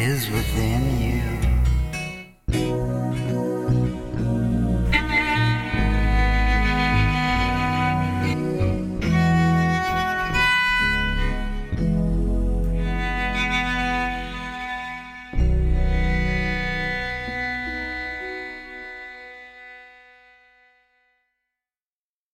is within you.